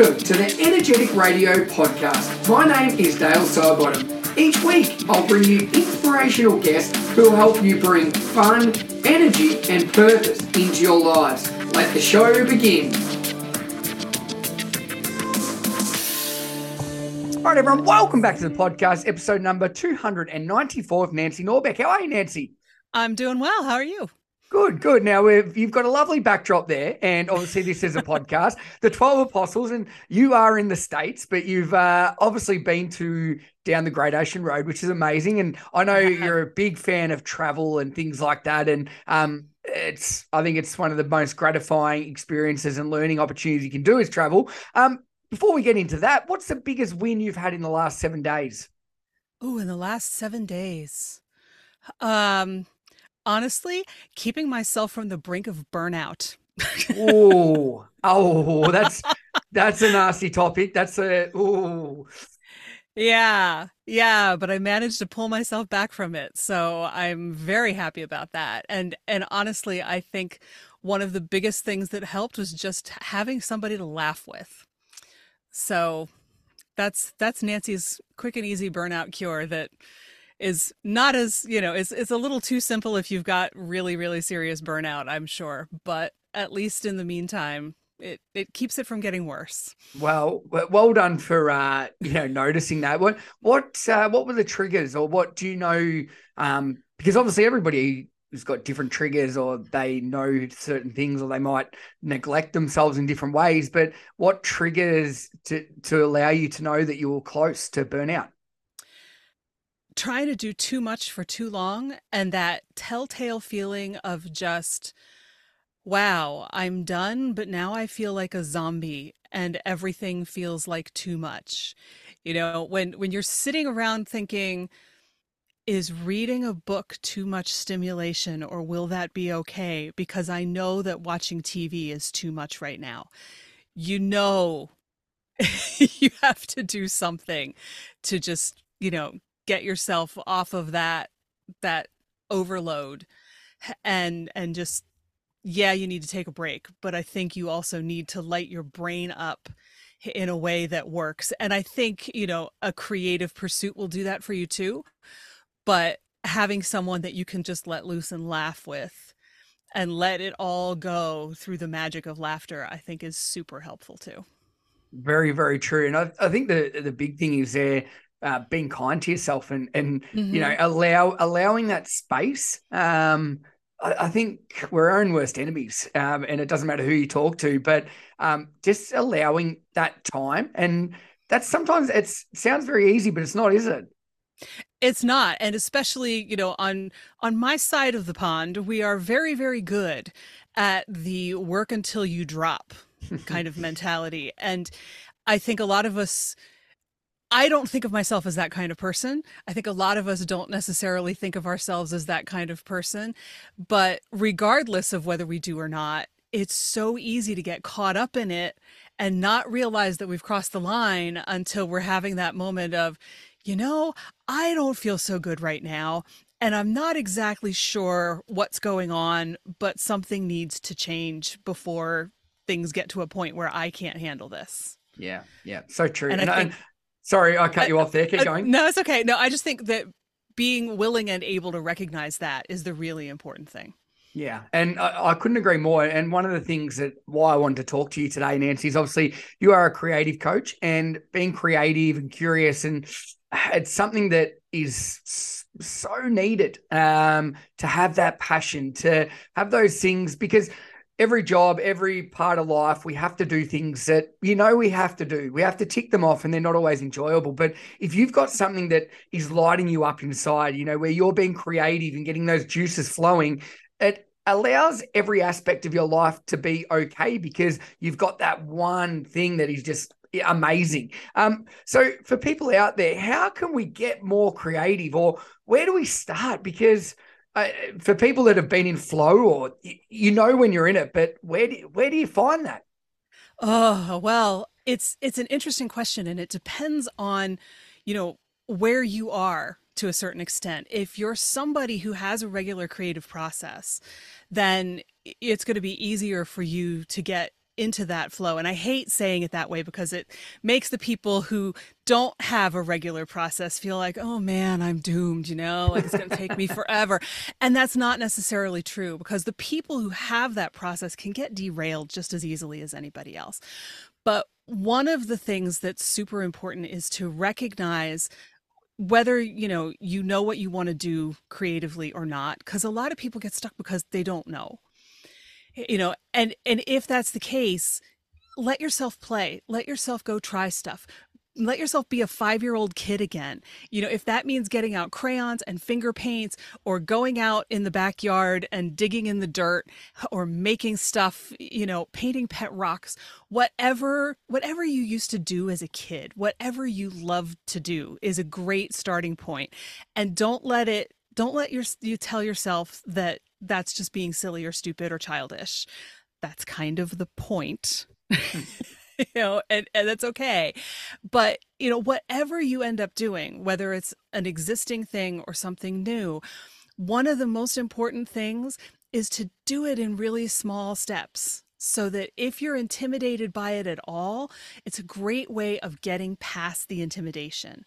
Welcome to the Energetic Radio Podcast. My name is Dale Sidbottom. Each week, I'll bring you inspirational guests who will help you bring fun, energy, and purpose into your lives. Let the show begin. All right, everyone, welcome back to the podcast, episode number 294 of Nancy Norbeck. How are you, Nancy? I'm doing well. How are you? Good, good. Now, you've got a lovely backdrop there, and obviously this is a podcast, The 12 Apostles, and you are in the States, but you've obviously been to down the Great Ocean Road, which is amazing, and I know you're a big fan of travel and things like that, and I think it's one of the most gratifying experiences and learning opportunities you can do is travel. Before we get into that, what's the biggest win you've had in the last 7 days? Oh, in the last 7 days? Honestly, keeping myself from the brink of burnout. oh, that's a nasty topic. Yeah, but I managed to pull myself back from it. So I'm very happy about that. And honestly, I think one of the biggest things that helped was just having somebody to laugh with. So that's Nancy's quick and easy burnout cure that is not as, it's a little too simple if you've got really, really serious burnout, I'm sure. But at least in the meantime, it keeps it from getting worse. Well done for, noticing that. What were the triggers, or what do you know? Because obviously everybody who's got different triggers, or they know certain things, or they might neglect themselves in different ways. But what triggers to allow you to know that you were close to burnout? Trying to do too much for too long, and that telltale feeling of just, wow, I'm done, but now I feel like a zombie and everything feels like too much. When you're sitting around thinking, is reading a book too much stimulation, or will that be okay? Because I know that watching TV is too much right now. You have to do something to just, get yourself off of that overload, and just, you need to take a break, but I think you also need to light your brain up in a way that works. And I think, a creative pursuit will do that for you too, but having someone that you can just let loose and laugh with and let it all go through the magic of laughter, I think is super helpful too. Very, very true. And I think the big thing is there, being kind to yourself and mm-hmm. allowing that space. I think we're our own worst enemies, and it doesn't matter who you talk to, but just allowing that time. And that's sometimes it sounds very easy, but it's not, is it? It's not. And especially, on my side of the pond, we are very, very good at the work until you drop kind of mentality. And I think a lot of us, I don't think of myself as that kind of person. I think a lot of us don't necessarily think of ourselves as that kind of person, but regardless of whether we do or not, it's so easy to get caught up in it and not realize that we've crossed the line until we're having that moment of, I don't feel so good right now, and I'm not exactly sure what's going on, but something needs to change before things get to a point where I can't handle this. Yeah. So true. Sorry, I cut you off there. Keep going. No, it's okay. No, I just think that being willing and able to recognize that is the really important thing. Yeah, and I couldn't agree more. And one of the things why I wanted to talk to you today, Nancy, is obviously you are a creative coach, and being creative and curious, and it's something that is so needed, to have that passion, to have those things, because every job, every part of life, we have to do things that, we have to do. We have to tick them off, and they're not always enjoyable. But if you've got something that is lighting you up inside, where you're being creative and getting those juices flowing, it allows every aspect of your life to be okay, because you've got that one thing that is just amazing. So for people out there, how can we get more creative, or where do we start? Because for people that have been in flow, or when you're in it, but where do you find that? Oh, well, it's an interesting question, and it depends on, where you are to a certain extent. If you're somebody who has a regular creative process, then it's going to be easier for you to get into that flow. And I hate saying it that way because it makes the people who don't have a regular process feel like, oh man, I'm doomed, you know, it's going to take me forever. And that's not necessarily true, because the people who have that process can get derailed just as easily as anybody else. But one of the things that's super important is to recognize whether you know what you want to do creatively or not, because a lot of people get stuck because they don't know, and if that's the case, let yourself play, let yourself go try stuff, let yourself be a 5-year-old kid again. If that means getting out crayons and finger paints, or going out in the backyard and digging in the dirt, or making stuff, painting pet rocks, whatever you used to do as a kid, whatever you loved to do is a great starting point. And don't let you tell yourself that that's just being silly or stupid or childish. That's kind of the point. And that's okay. But, whatever you end up doing, whether it's an existing thing or something new, one of the most important things is to do it in really small steps, so that if you're intimidated by it at all, it's a great way of getting past the intimidation.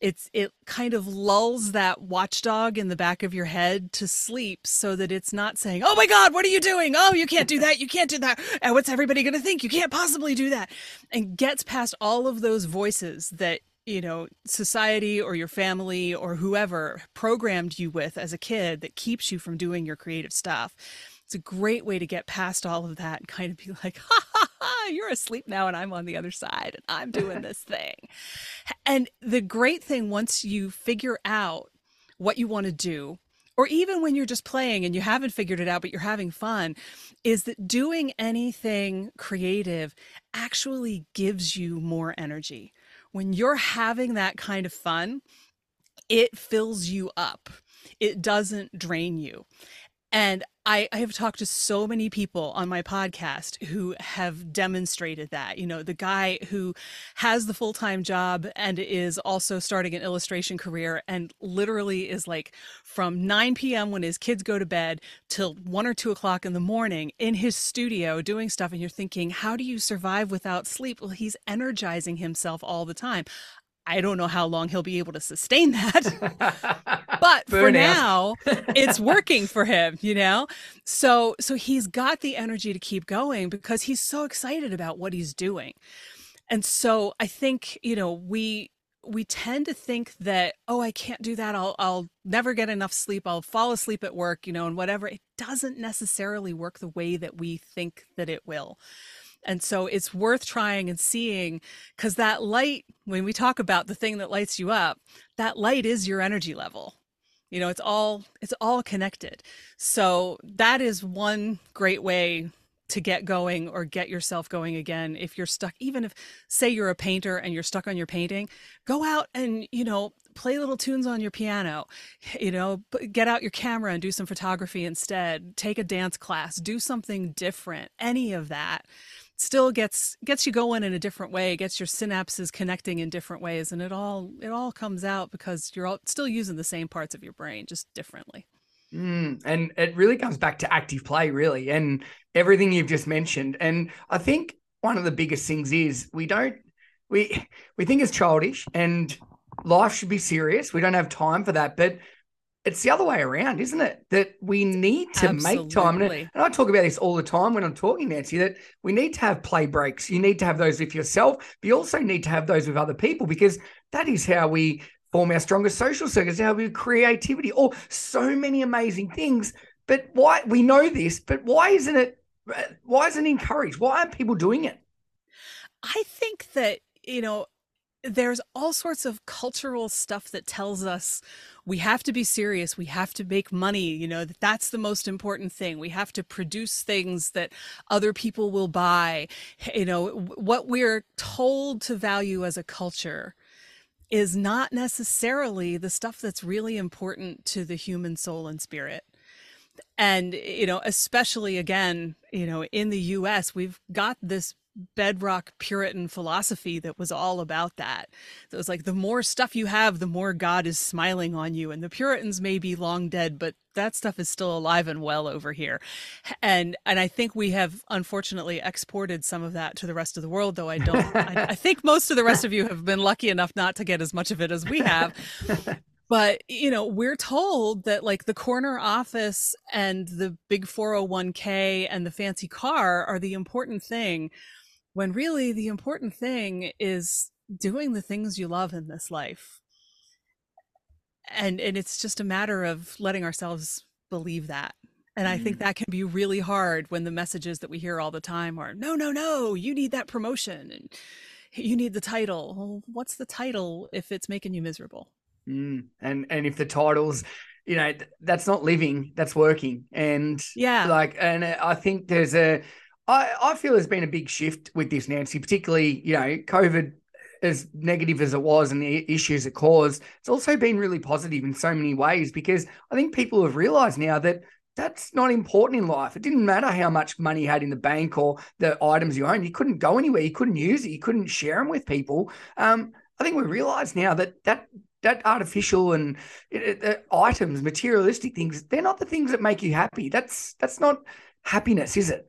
It kind of lulls that watchdog in the back of your head to sleep, so that it's not saying, oh my God, what are you doing? Oh, you can't do that. You can't do that. And what's everybody going to think? You can't possibly do that. And gets past all of those voices that, society or your family or whoever programmed you with as a kid that keeps you from doing your creative stuff. It's a great way to get past all of that and kind of be like, ha, ha, ha, you're asleep now and I'm on the other side and I'm doing this thing. And the great thing, once you figure out what you want to do, or even when you're just playing and you haven't figured it out, but you're having fun, is that doing anything creative actually gives you more energy. When you're having that kind of fun, it fills you up. It doesn't drain you. And I have talked to so many people on my podcast who have demonstrated that. The guy who has the full-time job and is also starting an illustration career, and literally is like from 9 p.m. when his kids go to bed till 1 or 2 o'clock in the morning in his studio doing stuff. And you're thinking, how do you survive without sleep? Well, he's energizing himself all the time. I don't know how long he'll be able to sustain that, but for now, it's working for him, So he's got the energy to keep going because he's so excited about what he's doing. And so I think, we tend to think that, oh, I can't do that. I'll never get enough sleep. I'll fall asleep at work, and whatever. It doesn't necessarily work the way that we think that it will. And so it's worth trying and seeing, because that light, when we talk about the thing that lights you up, that light is your energy level. It's all connected. So that is one great way to get going or get yourself going again. If you're stuck, even if, say, you're a painter and you're stuck on your painting, go out and, play little tunes on your piano, get out your camera and do some photography instead, take a dance class, do something different. Any of that still gets you going in a different way, gets your synapses connecting in different ways. And it all comes out because you're still using the same parts of your brain, just differently. And it really comes back to active play, really, and everything you've just mentioned. And I think one of the biggest things is we think it's childish and life should be serious. We don't have time for that, but it's the other way around, isn't it? That we need to make time. And I talk about this all the time when I'm talking, Nancy, that we need to have play breaks. You need to have those with yourself, but you also need to have those with other people, because that is how we form our strongest social circuits, how we creativity, or so many amazing things. But why, we know this, but why isn't it encouraged? Why aren't people doing it? I think that, there's all sorts of cultural stuff that tells us we have to be serious. We have to make money, that's the most important thing. We have to produce things that other people will buy. What we're told to value as a culture is not necessarily the stuff that's really important to the human soul and spirit. And, especially again, in the US, we've got this bedrock Puritan philosophy that was all about that. So it was like, the more stuff you have, the more God is smiling on you. And the Puritans may be long dead, but that stuff is still alive and well over here. And I think we have unfortunately exported some of that to the rest of the world, though I don't, I think most of the rest of you have been lucky enough not to get as much of it as we have. But, you know, we're told that like the corner office and the big 401k and the fancy car are the important thing, when really the important thing is doing the things you love in this life. And it's just a matter of letting ourselves believe that. And I think that can be really hard when the messages that we hear all the time are, no, no, no, you need that promotion and you need the title. Well, what's the title if it's making you miserable? And if the title's, you know, that's not living, that's working. And yeah, like, and I think there's I feel there's been a big shift with this, Nancy, particularly, you know, COVID, as negative as it was and the issues it caused, it's also been really positive in so many ways, because I think people have realized now that that's not important in life. It didn't matter how much money you had in the bank or the items you owned. You couldn't go anywhere. You couldn't use it. You couldn't share them with people. I think we realize now that that artificial and items, materialistic things, they're not the things that make you happy. That's not happiness, is it?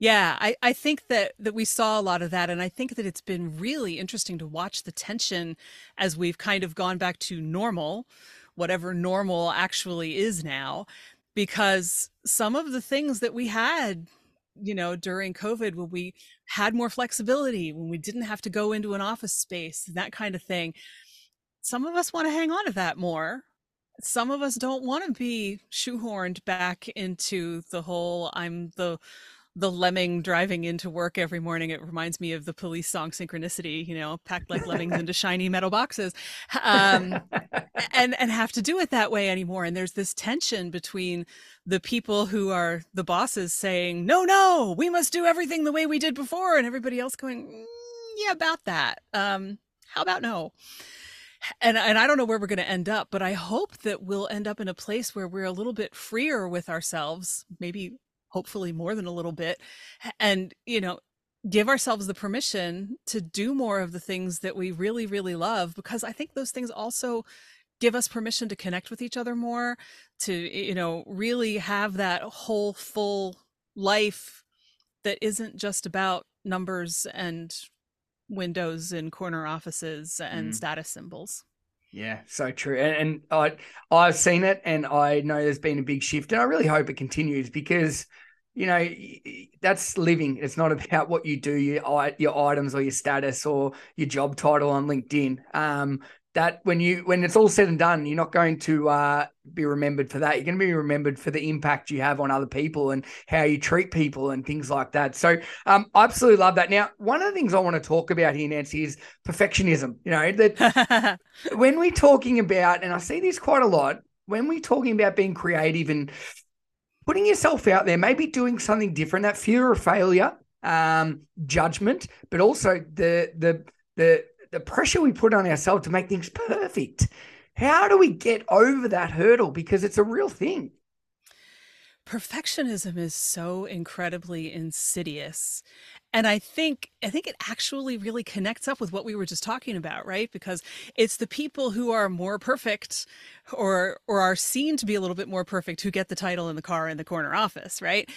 Yeah, I think that we saw a lot of that. And I think that it's been really interesting to watch the tension as we've kind of gone back to normal, whatever normal actually is now, because some of the things that we had, you know, during COVID, when we had more flexibility, when we didn't have to go into an office space and that kind of thing, some of us want to hang on to that more. Some of us don't want to be shoehorned back into the whole, I'm the lemming driving into work every morning. It reminds me of the Police song Synchronicity, you know, packed like lemmings into shiny metal boxes, and have to do it that way anymore. And there's this tension between the people who are the bosses saying, no, no, we must do everything the way we did before. And everybody else going, yeah, about that. How about no? And I don't know where we're going to end up, but I hope that we'll end up in a place where we're a little bit freer with ourselves, maybe hopefully more than a little bit, and, you know, give ourselves the permission to do more of the things that we really, really love, because I think those things also give us permission to connect with each other more, to, you know, really have that whole full life that isn't just about numbers and windows and corner offices and status symbols. Yeah, so true. And I've seen it, and I know there's been a big shift, and I really hope it continues, because, you know, that's living. It's not about what you do, your items or your status or your job title on LinkedIn. That when it's all said and done, you're not going to be remembered for that. You're going to be remembered for the impact you have on other people and how you treat people and things like that. So I absolutely love that. Now, one of the things I want to talk about here, Nancy, is perfectionism. You know, that when we're talking about, and I see this quite a lot, when we're talking about being creative and putting yourself out there, maybe doing something different, that fear of failure, judgment, but also the pressure we put on ourselves to make things perfect. How do we get over that hurdle? Because it's a real thing. Perfectionism is so incredibly insidious. And I think it actually really connects up with what we were just talking about, right? Because it's the people who are more perfect or are seen to be a little bit more perfect who get the title in the car in the corner office, right?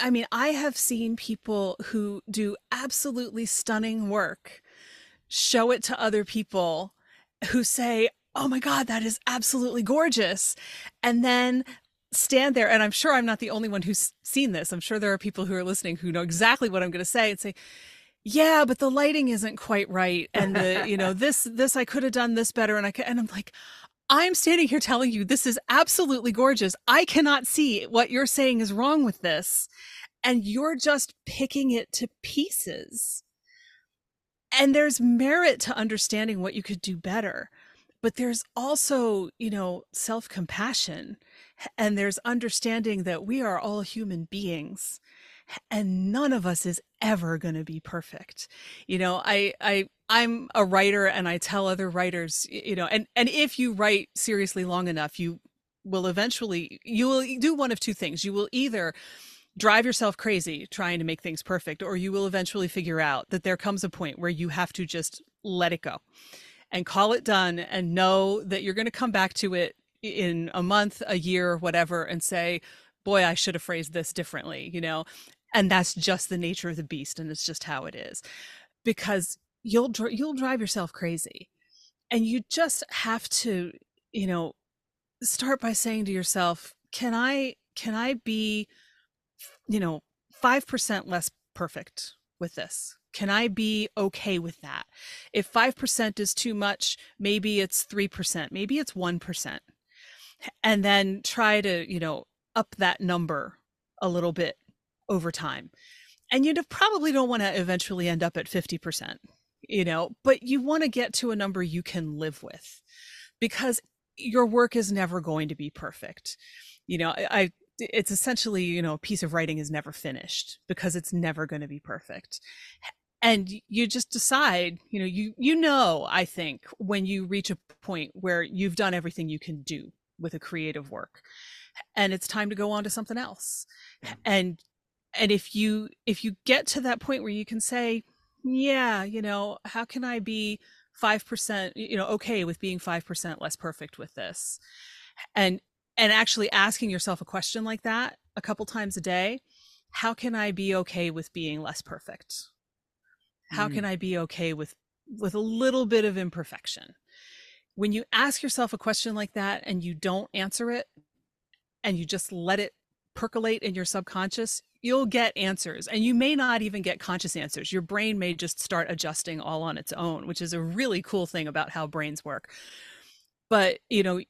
I mean, I have seen people who do absolutely stunning work, show it to other people who say, oh my God, that is absolutely gorgeous. And then stand there, and I'm sure I'm not the only one who's seen this. I'm sure there are people who are listening who know exactly what I'm going to say and say, yeah, but the lighting isn't quite right. And the, you know, this, I could have done this better. And I'm like, I'm standing here telling you this is absolutely gorgeous. I cannot see what you're saying is wrong with this. And you're just picking it to pieces. And there's merit to understanding what you could do better. But there's also, you know, self-compassion. And there's understanding that we are all human beings. And none of us is ever going to be perfect. You know, I'm a writer, and I tell other writers, you know, and if you write seriously long enough, you will do one of two things. You will either drive yourself crazy trying to make things perfect, or you will eventually figure out that there comes a point where you have to just let it go and call it done and know that you're going to come back to it in a month, a year, whatever, and say, boy, I should have phrased this differently, you know? And that's just the nature of the beast. And it's just how it is, because you'll drive yourself crazy. And you just have to, you know, start by saying to yourself, can I be, you know, 5% less perfect with this? Can I be okay with that? If 5% is too much, maybe it's 3%, maybe it's 1%. And then try to, you know, up that number a little bit over time. And you probably don't want to eventually end up at 50%, you know, but you want to get to a number you can live with, because your work is never going to be perfect. You know, it's essentially, you know, a piece of writing is never finished because it's never going to be perfect. And you just decide, you know, I think when you reach a point where you've done everything you can do with a creative work and it's time to go on to something else. And if you get to that point where you can say, yeah, you know, how can I be 5%, you know, okay with being 5% less perfect with this? And actually asking yourself a question like that a couple times a day, how can I be okay with being less perfect? How can I be okay with a little bit of imperfection? When you ask yourself a question like that and you don't answer it and you just let it percolate in your subconscious, you'll get answers, and you may not even get conscious answers. Your brain may just start adjusting all on its own, which is a really cool thing about how brains work. But, you know,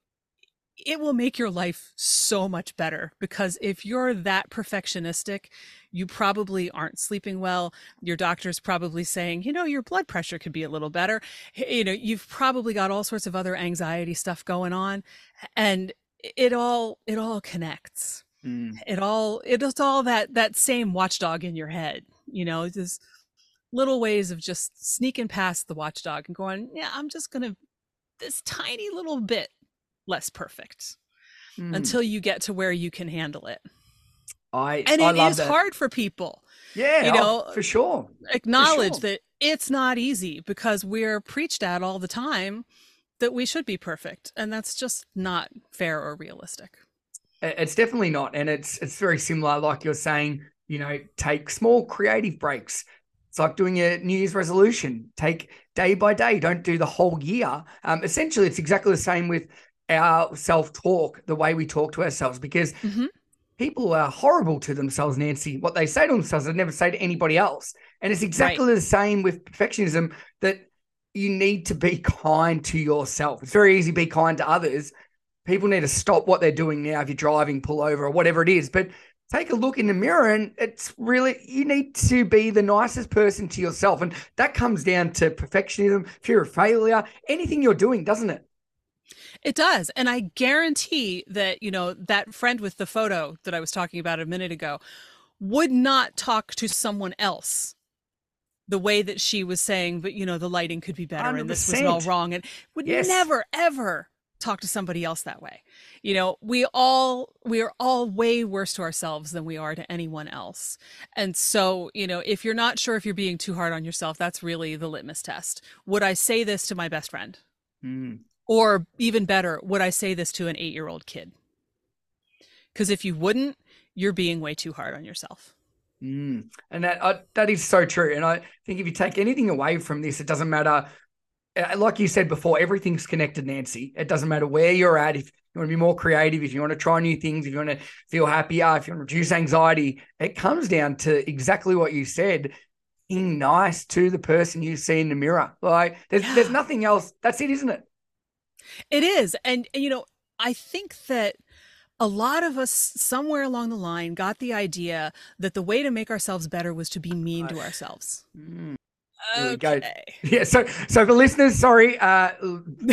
it will make your life so much better, because if you're that perfectionistic, you probably aren't sleeping well. Your doctor's probably saying, you know, your blood pressure could be a little better. You know, you've probably got all sorts of other anxiety stuff going on, and it all connects. It's all that same watchdog in your head, you know, these little ways of just sneaking past the watchdog and going, yeah, I'm just going to this tiny little bit less perfect until you get to where you can handle it. I love it. Hard for people. Yeah, you know, for sure. Acknowledge that it's not easy, because we're preached at all the time that we should be perfect. And that's just not fair or realistic. It's definitely not. And it's very similar. Like you're saying, you know, take small creative breaks. It's like doing a New Year's resolution. Take day by day. Don't do the whole year. Essentially, it's exactly the same with our self-talk, the way we talk to ourselves, because people are horrible to themselves, Nancy. What they say to themselves, they never say to anybody else. And it's exactly the same with perfectionism, that you need to be kind to yourself. It's very easy to be kind to others. People need to stop what they're doing now. If you're driving, pull over or whatever it is, but take a look in the mirror, and it's really, you need to be the nicest person to yourself. And that comes down to perfectionism, fear of failure, anything you're doing, doesn't it? It does. And I guarantee that, you know, that friend with the photo that I was talking about a minute ago would not talk to someone else the way that she was saying, but you know, the lighting could be better 100%. And this was all wrong, and would never, ever talk to somebody else that way. You know, we are all way worse to ourselves than we are to anyone else. And so, you know, if you're not sure if you're being too hard on yourself, that's really the litmus test. Would I say this to my best friend? Or even better, would I say this to an 8-year-old kid? Because if you wouldn't, you're being way too hard on yourself. And that is so true. And I think if you take anything away from this, it doesn't matter. Like you said before, everything's connected, Nancy. It doesn't matter where you're at. If you want to be more creative, if you want to try new things, if you want to feel happier, if you want to reduce anxiety, it comes down to exactly what you said, being nice to the person you see in the mirror. Like there's nothing else. That's it, isn't it? It is. And, you know, I think that a lot of us somewhere along the line got the idea that the way to make ourselves better was to be mean to ourselves. There we go. Yeah. So for listeners, sorry,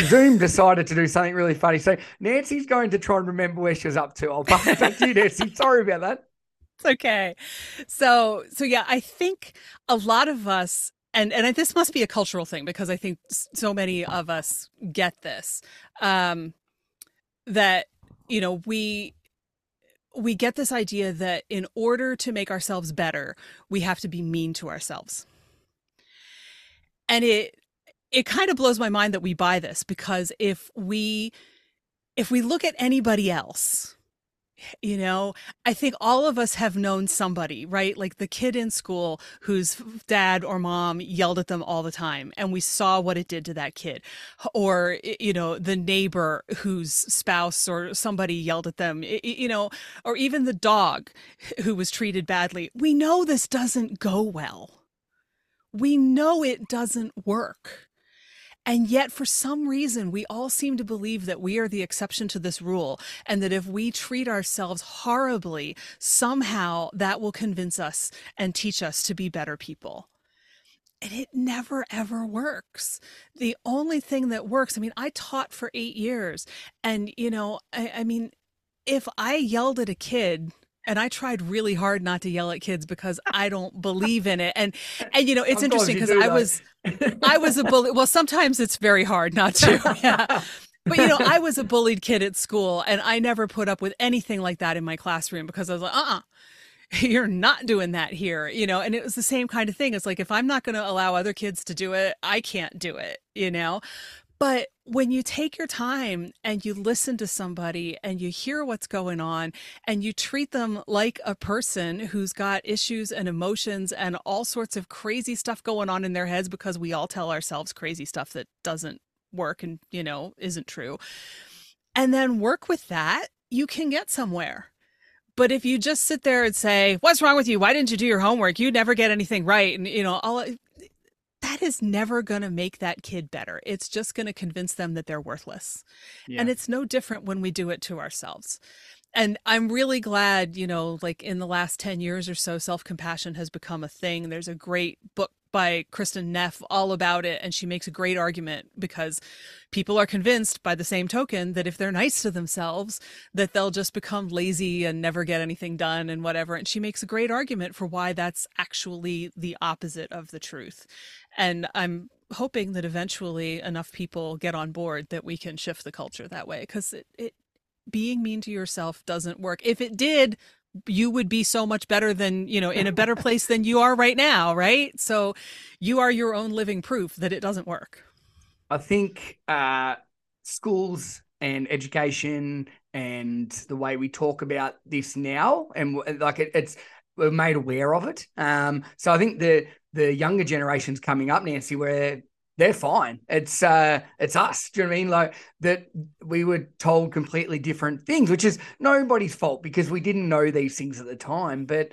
Zoom decided to do something really funny. So Nancy's going to try and remember where she was up to. I'll pass it back to you, Nancy. Sorry about that. It's okay. So yeah, I think a lot of us, and this must be a cultural thing, because I think so many of us get this, that, you know, we get this idea that in order to make ourselves better, we have to be mean to ourselves. And it it kind of blows my mind that we buy this, because if we look at anybody else, you know, I think all of us have known somebody, right? Like the kid in school whose dad or mom yelled at them all the time, and we saw what it did to that kid. Or, you know, the neighbor whose spouse or somebody yelled at them, you know, or even the dog who was treated badly. We know this doesn't go well. We know it doesn't work. And yet, for some reason, we all seem to believe that we are the exception to this rule, and that if we treat ourselves horribly, somehow that will convince us and teach us to be better people. And it never, ever works. The only thing that works, I mean, I taught for 8 years, and, you know, I mean, if I yelled at a kid, and I tried really hard not to yell at kids because I don't believe in it. And you know, it's interesting because I was a bully. Well, sometimes it's very hard not to. Yeah. But, you know, I was a bullied kid at school, and I never put up with anything like that in my classroom, because I was like, you're not doing that here, you know? And it was the same kind of thing. It's like, if I'm not going to allow other kids to do it, I can't do it, you know? But when you take your time and you listen to somebody and you hear what's going on and you treat them like a person who's got issues and emotions and all sorts of crazy stuff going on in their heads, because we all tell ourselves crazy stuff that doesn't work and, you know, isn't true, and then work with that, you can get somewhere. But if you just sit there and say, what's wrong with you? Why didn't you do your homework? You never get anything right. And, you know, that is never going to make that kid better. It's just going to convince them that they're worthless. Yeah. And it's no different when we do it to ourselves. And I'm really glad, you know, like in the last 10 years or so, self-compassion has become a thing. There's a great book by Kristen Neff all about it. And she makes a great argument, because people are convinced, by the same token, that if they're nice to themselves, that they'll just become lazy and never get anything done and whatever. And she makes a great argument for why that's actually the opposite of the truth. And I'm hoping that eventually enough people get on board that we can shift the culture that way, because being mean to yourself doesn't work. If it did, you would be so much better than, you know, in a better place than you are right now, right? So you are your own living proof that it doesn't work. I think schools and education and the way we talk about this now, and like we're made aware of it. So I think the younger generations coming up, Nancy, where they're fine. It's us. Do you know what I mean? Like that we were told completely different things, which is nobody's fault, because we didn't know these things at the time. But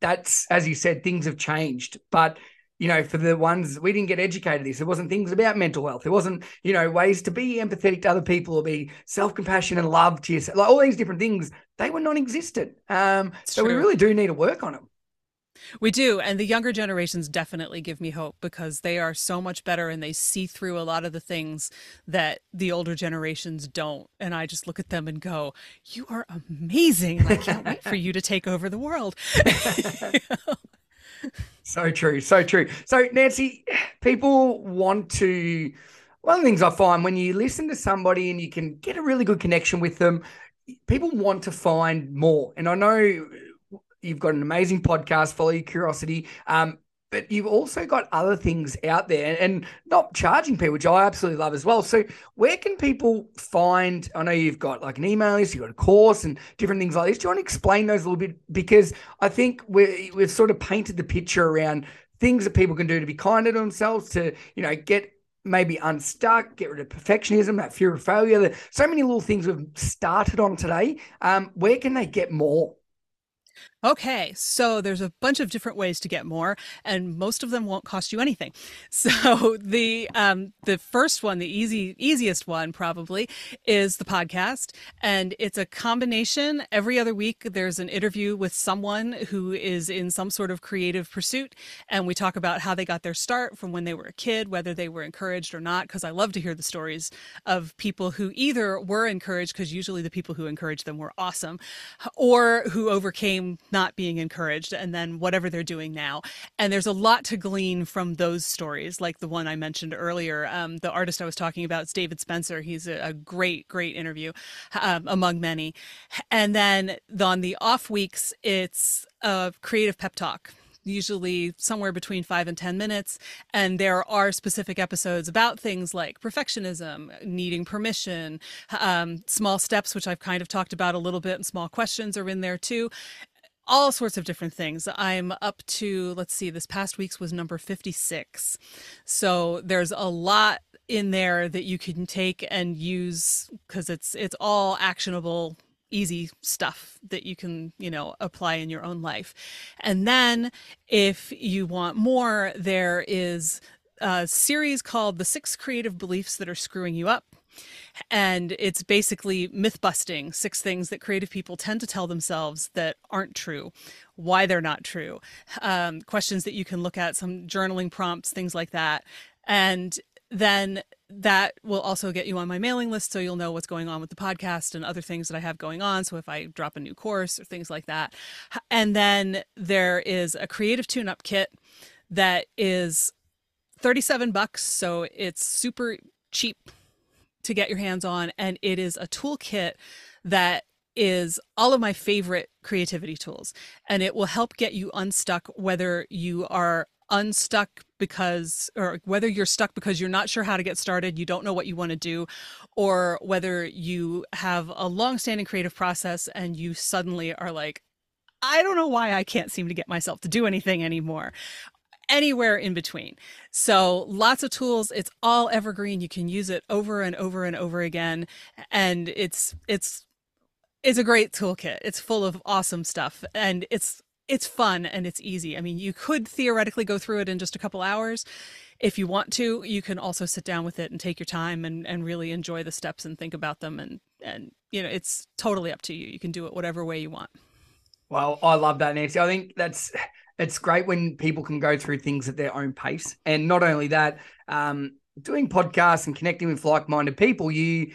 that's, as you said, things have changed. But, you know, for the ones we didn't get educated, this, it wasn't things about mental health. It wasn't, you know, ways to be empathetic to other people or be self-compassion and love to yourself. Like all these different things, they were non-existent. So we really do need to work on them. We do. And the younger generations definitely give me hope, because they are so much better and they see through a lot of the things that the older generations don't. And I just look at them and go, you are amazing. I can't wait for you to take over the world. You know? So true. So true. So Nancy, people want to, one of the things I find when you listen to somebody and you can get a really good connection with them, people want to find more. And I know you've got an amazing podcast, Follow Your Curiosity, but you've also got other things out there and not charging people, which I absolutely love as well. So where can people find, I know you've got like an email list, you've got a course and different things like this. Do you want to explain those a little bit? Because I think we've sort of painted the picture around things that people can do to be kinder to themselves, to, you know, get maybe unstuck, get rid of perfectionism, that fear of failure. So many little things we've started on today. Where can they get more? Okay, so there's a bunch of different ways to get more, and most of them won't cost you anything. So the first one, the easiest one probably, is the podcast. And it's a combination. Every other week, there's an interview with someone who is in some sort of creative pursuit. And we talk about how they got their start from when they were a kid, whether they were encouraged or not, because I love to hear the stories of people who either were encouraged, because usually the people who encouraged them were awesome, or who overcame not being encouraged, and then whatever they're doing now. And there's a lot to glean from those stories, like the one I mentioned earlier. The artist I was talking about is David Spencer. He's a great interview, among many. And then on the off weeks, it's a creative pep talk. usually somewhere between 5 and 10 minutes. And there are specific episodes about things like perfectionism, needing permission, small steps, which I've kind of talked about a little bit, and small questions are in there too. All sorts of different things. I'm up to, let's see, this past week's was number 56. So there's a lot in there that you can take and use, because it's all actionable, easy stuff that you can, you know, apply in your own life. And then if you want more, there is a series called The Six Creative Beliefs That Are Screwing You Up. And it's basically myth busting, 6 things that creative people tend to tell themselves that aren't true, why they're not true, questions that you can look at, some journaling prompts, things like that. And then that will also get you on my mailing list, so you'll know what's going on with the podcast and other things that I have going on. So if I drop a new course or things like that. And then there is a creative tune-up kit that is $37, so it's super cheap to get your hands on, and it is a toolkit that is all of my favorite creativity tools, and it will help get you unstuck, whether you are unstuck because, or whether you're stuck because you're not sure how to get started, you don't know what you want to do, or whether you have a long-standing creative process and you suddenly are like, I don't know why I can't seem to get myself to do anything anymore. Anywhere in between. So lots of tools. It's all evergreen. You can use it over and over and over again. And it's a great toolkit. It's full of awesome stuff, and it's fun and it's easy. I mean, you could theoretically go through it in just a couple hours. If you want to, you can also sit down with it and take your time and really enjoy the steps and think about them. And you know, it's totally up to you. You can do it whatever way you want. Well, I love that, Nancy. I think it's great when people can go through things at their own pace. And not only that, doing podcasts and connecting with like-minded people, you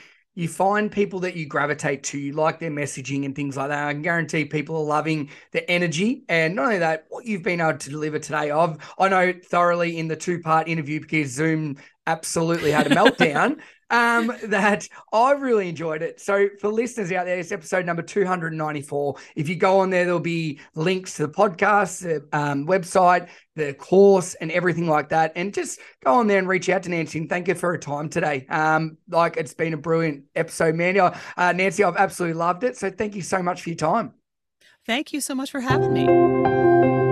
find people that you gravitate to, you like their messaging and things like that. I can guarantee people are loving the energy. And not only that, what you've been able to deliver today. I know thoroughly in the 2-part interview, because Zoom absolutely had a meltdown, that I really enjoyed it. So for listeners out there, it's episode number 294. If you go on there, there'll be links to the podcast, the website, the course, and everything like that. And just go on there and reach out to Nancy and thank her for her time today. It's been a brilliant episode, man. Nancy, I've absolutely loved it. So thank you so much for your time. Thank you so much for having me.